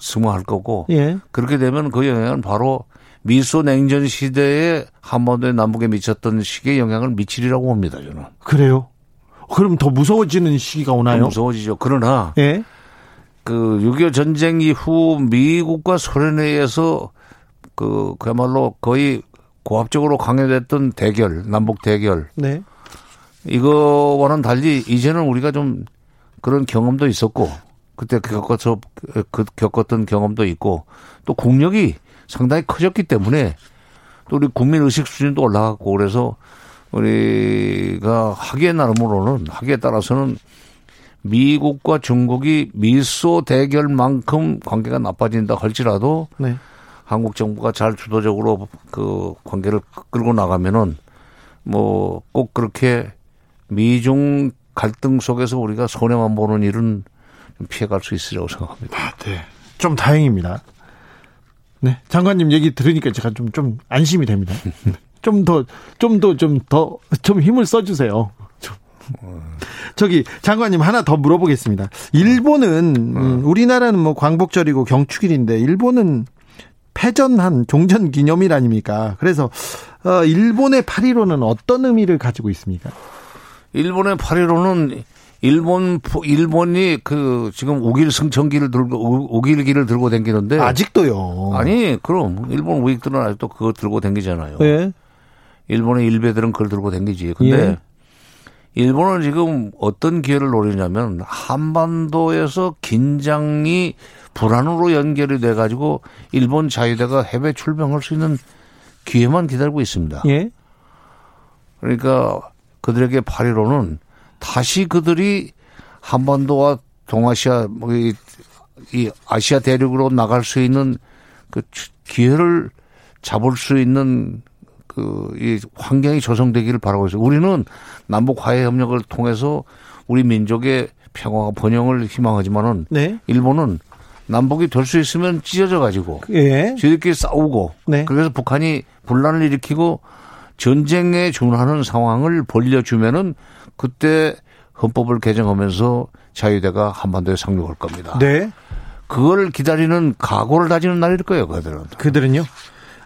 승화할 거고 예. 그렇게 되면 그 영향은 바로 미소 냉전 시대에 한반도에 남북에 미쳤던 시기에 영향을 미치리라고 봅니다. 저는. 그래요? 그럼 더 무서워지는 시기가 오나요? 더 무서워지죠. 그러나 예? 6.25 전쟁 이후 미국과 소련에 의해서 그야말로 거의 고압적으로 강요됐던 대결, 남북 대결. 네. 이거와는 달리 이제는 우리가 좀 그런 경험도 있었고 그때 겪었던 경험도 있고 또 국력이 상당히 커졌기 때문에 또 우리 국민 의식 수준도 올라갔고 그래서 우리가 하기에 나름으로는 하기에 따라서는 미국과 중국이 미소 대결만큼 관계가 나빠진다 할지라도 네. 한국 정부가 잘 주도적으로 그 관계를 끌고 나가면은 뭐 꼭 그렇게 미중 갈등 속에서 우리가 손해만 보는 일은 피해갈 수 있으리라고 생각합니다. 아, 네. 좀 다행입니다. 네. 장관님 얘기 들으니까 제가 좀 안심이 됩니다. 좀 더 힘을 써주세요. 저기 장관님 하나 더 물어보겠습니다. 일본은 우리나라는 뭐 광복절이고 경축일인데 일본은 패전한 종전기념일 아닙니까? 그래서 일본의 8.15는 어떤 의미를 가지고 있습니까? 일본의 8.15는 일본이 지금 우길기를 들고 다니는데 아직도요. 아니 그럼 일본 우익들은 아직도 그거 들고 다니잖아요. 예. 일본의 일베들은 그걸 들고 다니지. 근데 예. 일본은 지금 어떤 기회를 노리냐면 한반도에서 긴장이 불안으로 연결이 돼가지고 일본 자위대가 해외 출병할 수 있는 기회만 기다리고 있습니다. 예. 그러니까 그들에게 8.15는 다시 그들이 한반도와 동아시아, 이 아시아 대륙으로 나갈 수 있는 그 기회를 잡을 수 있는 이 환경이 조성되기를 바라고 있어요. 우리는 남북 화해 협력을 통해서 우리 민족의 평화와 번영을 희망하지만은 네. 일본은 남북이 될 수 있으면 찢어져 가지고 예. 저희들끼리 싸우고 네. 그래서 북한이 분란을 일으키고 전쟁에 준하는 상황을 벌려주면은 그때 헌법을 개정하면서 자유대가 한반도에 상륙할 겁니다. 네. 그걸 기다리는 각오를 다지는 날일 거예요, 그들은.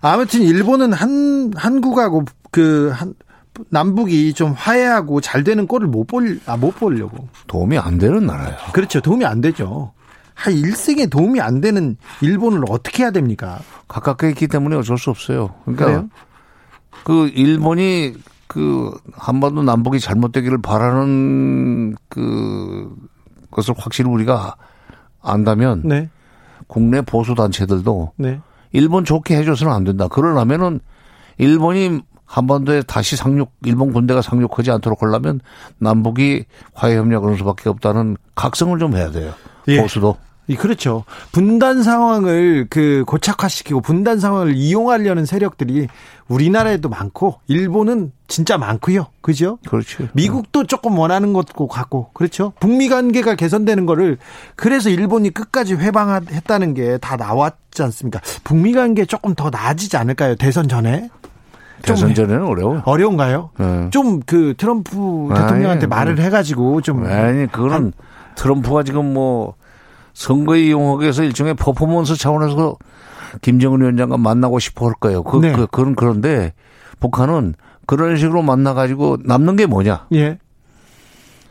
아무튼 일본은 한국하고 남북이 좀 화해하고 잘 되는 꼴을 못 보려고. 도움이 안 되는 나라예요. 그렇죠. 도움이 안 되죠. 일생에 도움이 안 되는 일본을 어떻게 해야 됩니까? 가깝게 있기 때문에 어쩔 수 없어요. 그러니까 그래요? 그 일본이 그 한반도 남북이 잘못되기를 바라는 그 것을 확실히 우리가 안다면 네. 국내 보수 단체들도 네. 일본 좋게 해줘서는 안 된다. 그러려면은 일본이 한반도에 다시 일본 군대가 상륙하지 않도록 하려면 남북이 화해협력을 할 수밖에 없다는 각성을 좀 해야 돼요. 예. 보수도. 그렇죠. 분단 상황을 고착화시키고 분단 상황을 이용하려는 세력들이 우리나라에도 많고 일본은 진짜 많고요. 그죠? 그렇죠. 미국도 조금 원하는 것 같고. 그렇죠. 북미 관계가 개선되는 거를 그래서 일본이 끝까지 회방했다는 게 다 나왔지 않습니까? 북미 관계 조금 더 나아지지 않을까요? 대선 전에? 대선 전에는 어려워요. 어려운가요? 네. 좀 트럼프 대통령한테 말을 해가지고 좀. 아니, 그거는 트럼프가 지금 선거에 이용하기 위해서 일종의 퍼포먼스 차원에서 김정은 위원장과 만나고 싶어 할 거예요. 네. 그런데 북한은 그런 식으로 만나가지고 남는 게 뭐냐. 예.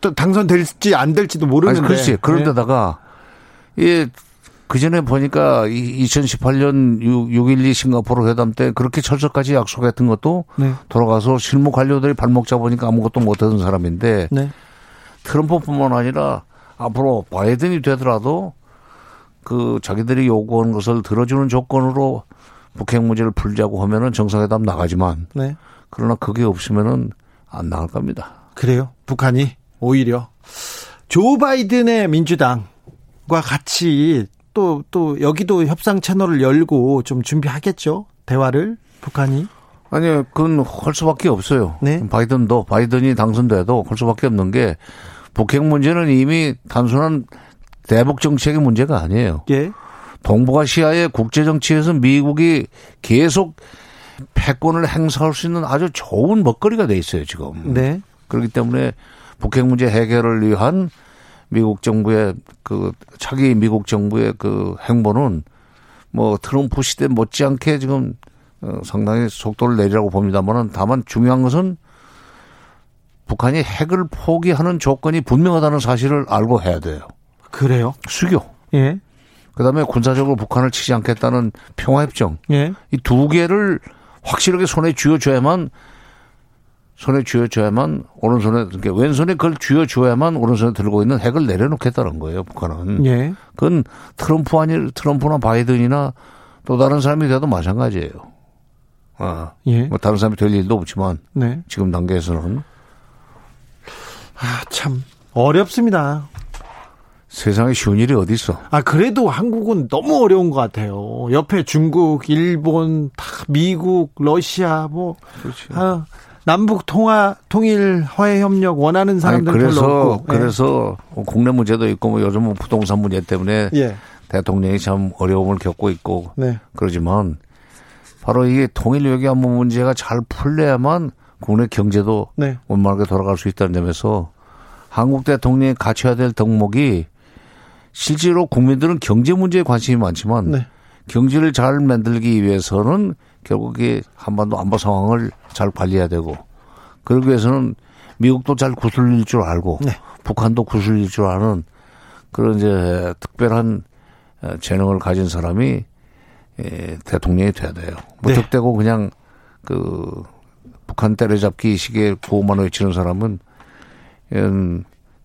또 당선될지 안 될지도 모르는데. 아니, 그렇지. 그런데다가, 예, 그 전에 보니까 2018년 6.12 싱가포르 회담 때 그렇게 철석까지 약속했던 것도 네. 돌아가서 실무 관료들이 발목 잡으니까 아무것도 못하던 사람인데 네. 트럼프뿐만 아니라 앞으로 바이든이 되더라도 그 자기들이 요구하는 것을 들어주는 조건으로 북핵 문제를 풀자고 하면은 정상회담 나가지만 네. 그러나 그게 없으면은 안 나갈 겁니다. 그래요? 북한이 오히려 조 바이든의 민주당과 같이 또 여기도 협상 채널을 열고 좀 준비하겠죠? 대화를 북한이? 아니요. 그건 할 수밖에 없어요. 네? 바이든이 당선돼도 할 수밖에 없는 게 북핵 문제는 이미 단순한 대북 정책의 문제가 아니에요. 예. 동북아시아의 국제 정치에서 미국이 계속 패권을 행사할 수 있는 아주 좋은 먹거리가 돼 있어요, 지금. 네. 그렇기 때문에 북핵 문제 해결을 위한 미국 정부의 차기 미국 정부의 행보는 트럼프 시대 못지않게 지금 상당히 속도를 내리라고 봅니다만은 다만 중요한 것은 북한이 핵을 포기하는 조건이 분명하다는 사실을 알고 해야 돼요. 그래요? 수교. 예. 그다음에 군사적으로 북한을 치지 않겠다는 평화협정. 예. 이 두 개를 확실하게 손에 쥐어줘야만 오른손에 그러니까 왼손에 그걸 쥐어줘야만 오른손에 들고 있는 핵을 내려놓겠다는 거예요. 북한은. 예. 그건 트럼프나 바이든이나 또 다른 사람이 돼도 마찬가지예요. 아. 예. 다른 사람이 될 일도 없지만 네. 지금 단계에서는. 아, 참 어렵습니다. 세상에 쉬운 일이 어디 있어? 그래도 한국은 너무 어려운 것 같아요. 옆에 중국, 일본, 미국, 러시아 그렇죠. 남북 통일 화해 협력 원하는 사람들 별로 없고. 그래서 예. 국내 문제도 있고 요즘은 부동산 문제 때문에 예. 대통령이 참 어려움을 겪고 있고 네. 그러지만 바로 이게 통일 외교안보 문제가 잘 풀려야만. 국내 경제도 네. 원만하게 돌아갈 수 있다는 점에서 한국 대통령이 갖춰야 될 덕목이 실제로 국민들은 경제 문제에 관심이 많지만 네. 경제를 잘 만들기 위해서는 결국에 한반도 안보 상황을 잘 관리해야 되고 그러기 위해서는 미국도 잘 구슬릴 줄 알고 네. 북한도 구슬릴 줄 아는 그런 이제 특별한 재능을 가진 사람이 대통령이 돼야 돼요. 무턱대고 네. 그냥 북한 때려잡기 식의 구호만 외치는 사람은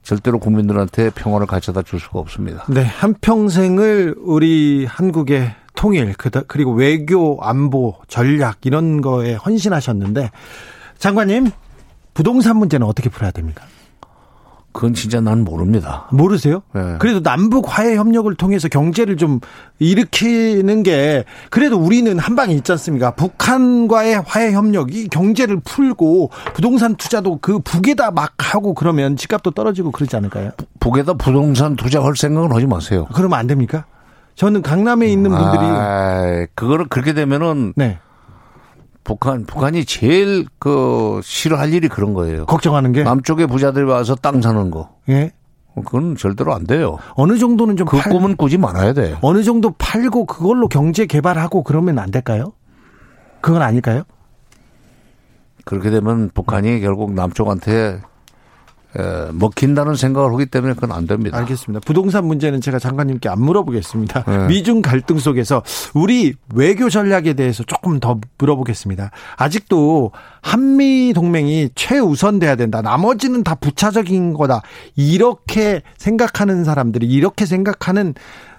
절대로 국민들한테 평화를 가져다 줄 수가 없습니다. 네, 한평생을 우리 한국의 통일 그리고 외교 안보 전략 이런 거에 헌신하셨는데 장관님 부동산 문제는 어떻게 풀어야 됩니까? 그건 진짜 난 모릅니다. 모르세요? 네. 그래도 남북 화해 협력을 통해서 경제를 좀 일으키는 게 그래도 우리는 한 방이 있지 않습니까? 북한과의 화해 협력이 경제를 풀고 부동산 투자도 북에다 막 하고 그러면 집값도 떨어지고 그러지 않을까요? 북에다 부동산 투자할 생각은 하지 마세요. 그러면 안 됩니까? 저는 강남에 있는 분들이 그거를 그렇게 되면은 네. 북한이 제일 싫어할 일이 그런 거예요. 걱정하는 게 남쪽에 부자들이 와서 땅 사는 거. 예. 그건 절대로 안 돼요. 어느 정도는 좀 꿈은 꾸지 말아야 돼요. 어느 정도 팔고 그걸로 경제 개발하고 그러면 안 될까요? 그건 아닐까요? 그렇게 되면 북한이 결국 남쪽한테 먹힌다는 생각을 하기 때문에 그건 안 됩니다. 알겠습니다. 부동산 문제는 제가 장관님께 안 물어보겠습니다. 네. 미중 갈등 속에서 우리 외교 전략에 대해서 조금 더 물어보겠습니다. 아직도 한미 동맹이 최우선돼야 된다, 나머지는 다 부차적인 거다, 이렇게 생각하는 사람들이, 이렇게 생각하는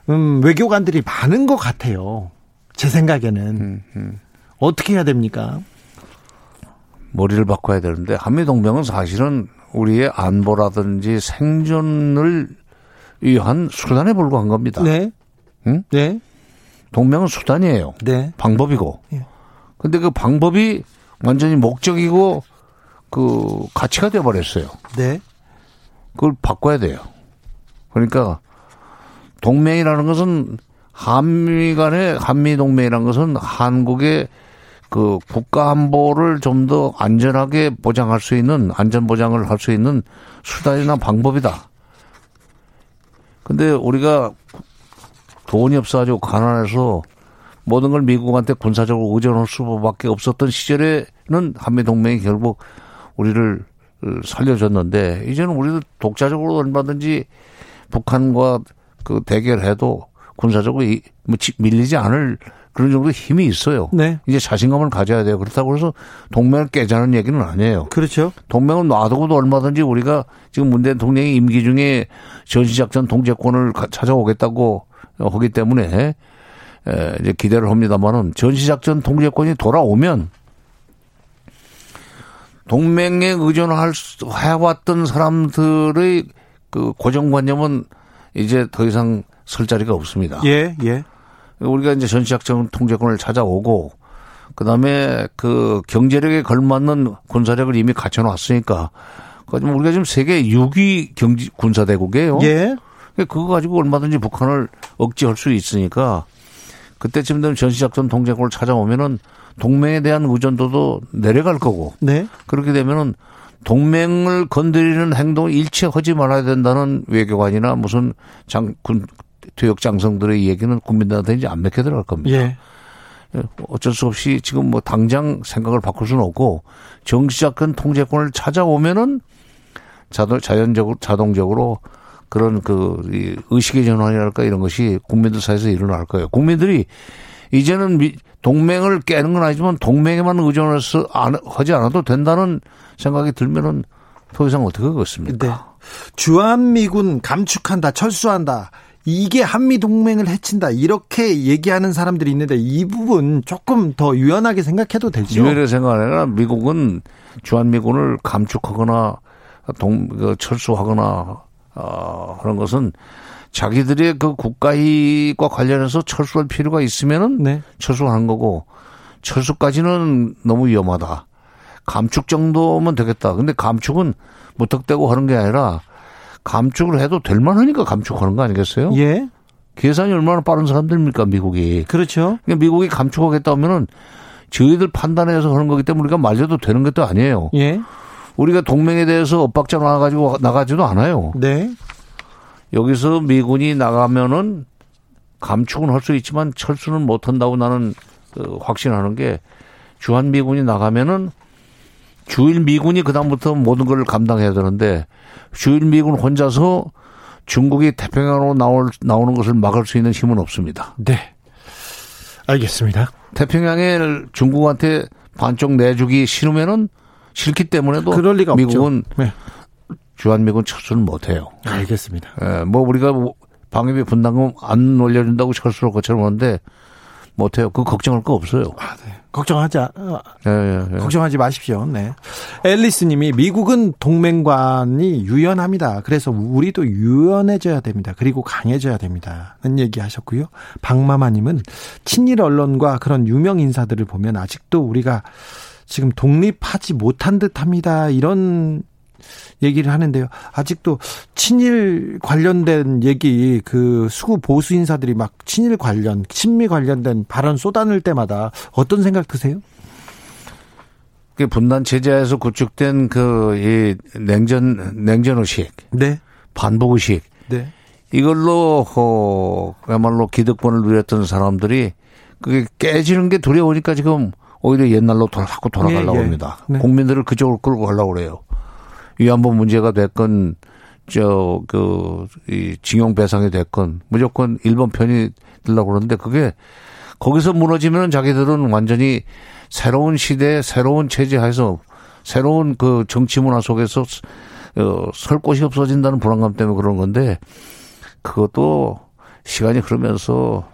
외교관들이 많은 것 같아요. 제 생각에는. 어떻게 해야 됩니까? 머리를 바꿔야 되는데, 한미 동맹은 사실은 우리의 안보라든지 생존을 위한 수단에 불과한 겁니다. 네. 응? 네. 동맹은 수단이에요. 네. 방법이고. 네. 근데 그 방법이 완전히 목적이고 그 가치가 되어버렸어요. 네. 그걸 바꿔야 돼요. 그러니까 동맹이라는 것은, 한미 간의 한미 동맹이라는 것은 한국의 그 국가 안보를 좀 더 안전하게 보장할 수 있는, 안전 보장을 할 수 있는 수단이나 방법이다. 근데 우리가 돈이 없어가지고 가난해서 모든 걸 미국한테 군사적으로 의존할 수밖에 없었던 시절에는 한미 동맹이 결국 우리를 살려줬는데, 이제는 우리도 독자적으로 얼마든지 북한과 그 대결해도 군사적으로 밀리지 않을 그런 정도 힘이 있어요. 네. 이제 자신감을 가져야 돼요. 그렇다고 해서 동맹을 깨자는 얘기는 아니에요. 그렇죠. 동맹은 놔두고도 얼마든지, 우리가 지금 문 대통령이 임기 중에 전시작전 통제권을 찾아오겠다고 하기 때문에 이제 기대를 합니다만은, 전시작전 통제권이 돌아오면 동맹에 의존할 수 해왔던 사람들의 그 고정관념은 이제 더 이상 설 자리가 없습니다. 예, 예. 우리가 이제 전시작전 통제권을 찾아오고, 그 다음에 그 경제력에 걸맞는 군사력을 이미 갖춰놨으니까, 우리가 지금 세계 6위 경제 군사대국이에요. 예. 그거 가지고 얼마든지 북한을 억제할 수 있으니까, 그때쯤 되면 전시작전 통제권을 찾아오면은 동맹에 대한 의존도도 내려갈 거고, 네. 그렇게 되면은 동맹을 건드리는 행동을 일체 하지 말아야 된다는 외교관이나 무슨 장군 퇴역장성들의 얘기는 국민들한테 이제 안 맥혀 들어갈 겁니다. 예. 어쩔 수 없이 지금 뭐 당장 생각을 바꿀 수는 없고, 정치작권 통제권을 찾아오면은 자동적으로 그런 그 의식의 전환이랄까 이런 것이 국민들 사이에서 일어날 거예요. 국민들이 이제는 동맹을 깨는 건 아니지만 동맹에만 의존해서 하지 않아도 된다는 생각이 들면은 더 이상 어떻게 하겠습니까? 네. 주한미군 감축한다, 철수한다, 이게 한미동맹을 해친다, 이렇게 얘기하는 사람들이 있는데, 이 부분 조금 더 유연하게 생각해도 되죠. 유연하게 생각하라. 미국은 주한미군을 감축하거나 철수하거나 하는 것은 자기들의 그 국가이익과 관련해서 철수할 필요가 있으면은, 네, 철수하는 거고, 철수까지는 너무 위험하다, 감축 정도면 되겠다. 근데 감축은 무턱대고 하는 게 아니라, 감축을 해도 될 만하니까 감축하는 거 아니겠어요? 예. 계산이 얼마나 빠른 사람들입니까, 미국이. 그렇죠. 그러니까 미국이 감축하겠다 하면은 저희들 판단해서 하는 거기 때문에 우리가 말려도 되는 것도 아니에요. 예. 우리가 동맹에 대해서 엇박자 나가지고 나가지도 않아요. 네. 여기서 미군이 나가면은 감축은 할 수 있지만 철수는 못 한다고 나는 확신하는 게, 주한 미군이 나가면은 주일 미군이 그다음부터 모든 걸 감당해야 되는데, 주일 미군 혼자서 중국이 태평양으로 나오는 것을 막을 수 있는 힘은 없습니다. 네. 알겠습니다. 태평양에 중국한테 반쪽 내주기 싫으면은, 싫기 때문에도 그럴 리가 미국은 없죠. 네. 주한미군 철수는 못해요. 알겠습니다. 예, 뭐 우리가 방위비 분담금 안 올려준다고 철수할 것처럼 하는데 못해요. 그거 걱정할 거 없어요. 아, 네. 걱정하지 마십시오. 네. 앨리스님이, 미국은 동맹관이 유연합니다. 그래서 우리도 유연해져야 됩니다. 그리고 강해져야 됩니다.는 얘기하셨고요. 박마마님은, 친일 언론과 그런 유명 인사들을 보면 아직도 우리가 지금 독립하지 못한 듯합니다, 이런 얘기를 하는데요. 아직도 친일 관련된 얘기, 그 수구 보수 인사들이 막 친일 관련, 친미 관련된 발언 쏟아낼 때마다 어떤 생각 드세요? 그 분단 체제에서 구축된 그 이 냉전 의식, 네, 반복 의식, 네, 이걸로 그야말로 기득권을 누렸던 사람들이 그게 깨지는 게 두려우니까 지금 오히려 옛날로 자꾸 돌아가려고 합니다. 네. 국민들을 그쪽으로 끌고 가려고 그래요. 위안부 문제가 됐건 이 징용 배상이 됐건 무조건 일본 편이 들려고 그러는데 그게 거기서 무너지면 자기들은 완전히 새로운 시대, 새로운 체제 하에서 새로운 그 정치 문화 속에서 설 곳이 없어진다는 불안감 때문에 그런 건데 그것도 시간이 흐르면서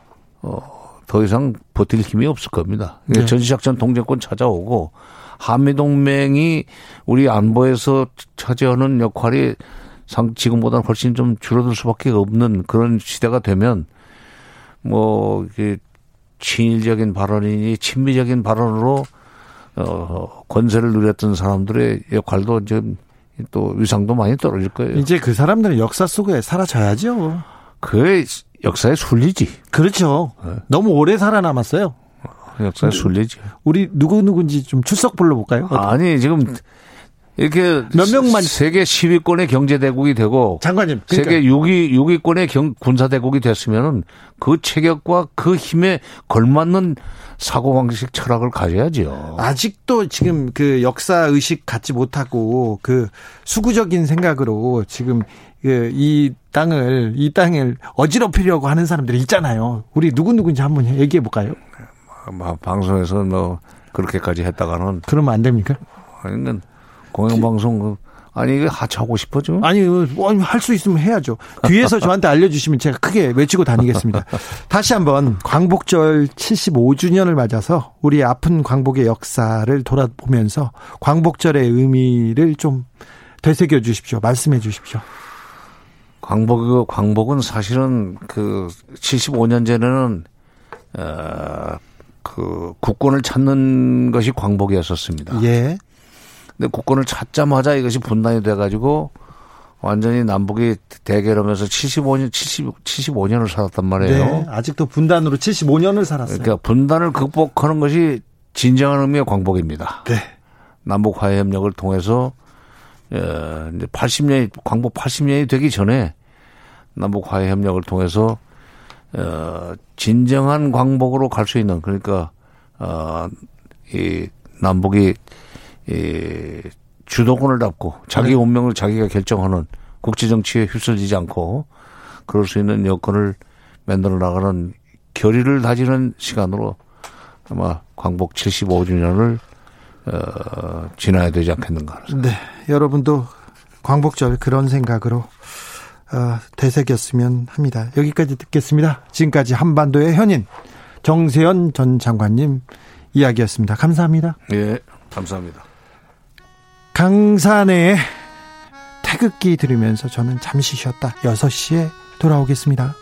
더 이상 버틸 힘이 없을 겁니다. 네. 전시작전 통제권 찾아오고 한미동맹이 우리 안보에서 차지하는 역할이 지금보다는 훨씬 좀 줄어들 수밖에 없는 그런 시대가 되면 뭐 친일적인 발언이니 친미적인 발언으로 권세를 누렸던 사람들의 역할도 좀 또 위상도 많이 떨어질 거예요. 이제 그 사람들은 역사 속에 사라져야죠. 그게 역사의 순리지. 그렇죠. 네. 너무 오래 살아남았어요. 역사의 순리지. 우리 누구누구인지 좀 출석 불러볼까요? 아니 지금 이렇게 몇 명만 세계 10위권의 경제대국이 되고 장관님 그러니까. 세계 6위권의 군사대국이 됐으면은 그 체격과 그 힘에 걸맞는 사고방식 철학을 가져야지요. 아직도 지금 그 역사 의식 갖지 못하고 그 수구적인 생각으로 지금 이 땅을 어지럽히려고 하는 사람들이 있잖아요. 우리 누구인지 한번 얘기해 볼까요? 방송에서 뭐 그렇게까지 했다가는 그러면 안 됩니까? 아니면 공영방송, 아니, 이게 하차하고 싶어, 지금? 아니, 할 수 있으면 해야죠. 뒤에서 저한테 알려주시면 제가 크게 외치고 다니겠습니다. 다시 한번 광복절 75주년을 맞아서 우리 아픈 광복의 역사를 돌아보면서 광복절의 의미를 좀 되새겨 주십시오. 말씀해 주십시오. 광복은 사실은 75년 전에는, 국권을 찾는 것이 광복이었었습니다. 예. 근데 국권을 찾자마자 이것이 분단이 돼가지고 완전히 남북이 대결하면서 75년을 살았단 말이에요. 네, 아직도 분단으로 75년을 살았어요. 그러니까 분단을 극복하는 것이 진정한 의미의 광복입니다. 네. 남북 화해 협력을 통해서 80년이 광복 80년이 되기 전에 남북 화해 협력을 통해서 진정한 광복으로 갈 수 있는 그러니까 이 남북이 주도권을 잡고 자기 운명을 자기가 결정하는 국제정치에 휩쓸리지 않고 그럴 수 있는 여건을 만들어 나가는 결의를 다지는 시간으로 아마 광복 75주년을 지나야 되지 않겠는가. 네, 여러분도 광복절 그런 생각으로 되새겼으면 합니다. 여기까지 듣겠습니다. 지금까지 한반도의 현인 정세현 전 장관님 이야기였습니다. 감사합니다. 예, 감사합니다. 강산의 태극기 들으면서 저는 잠시 쉬었다 6시에 돌아오겠습니다.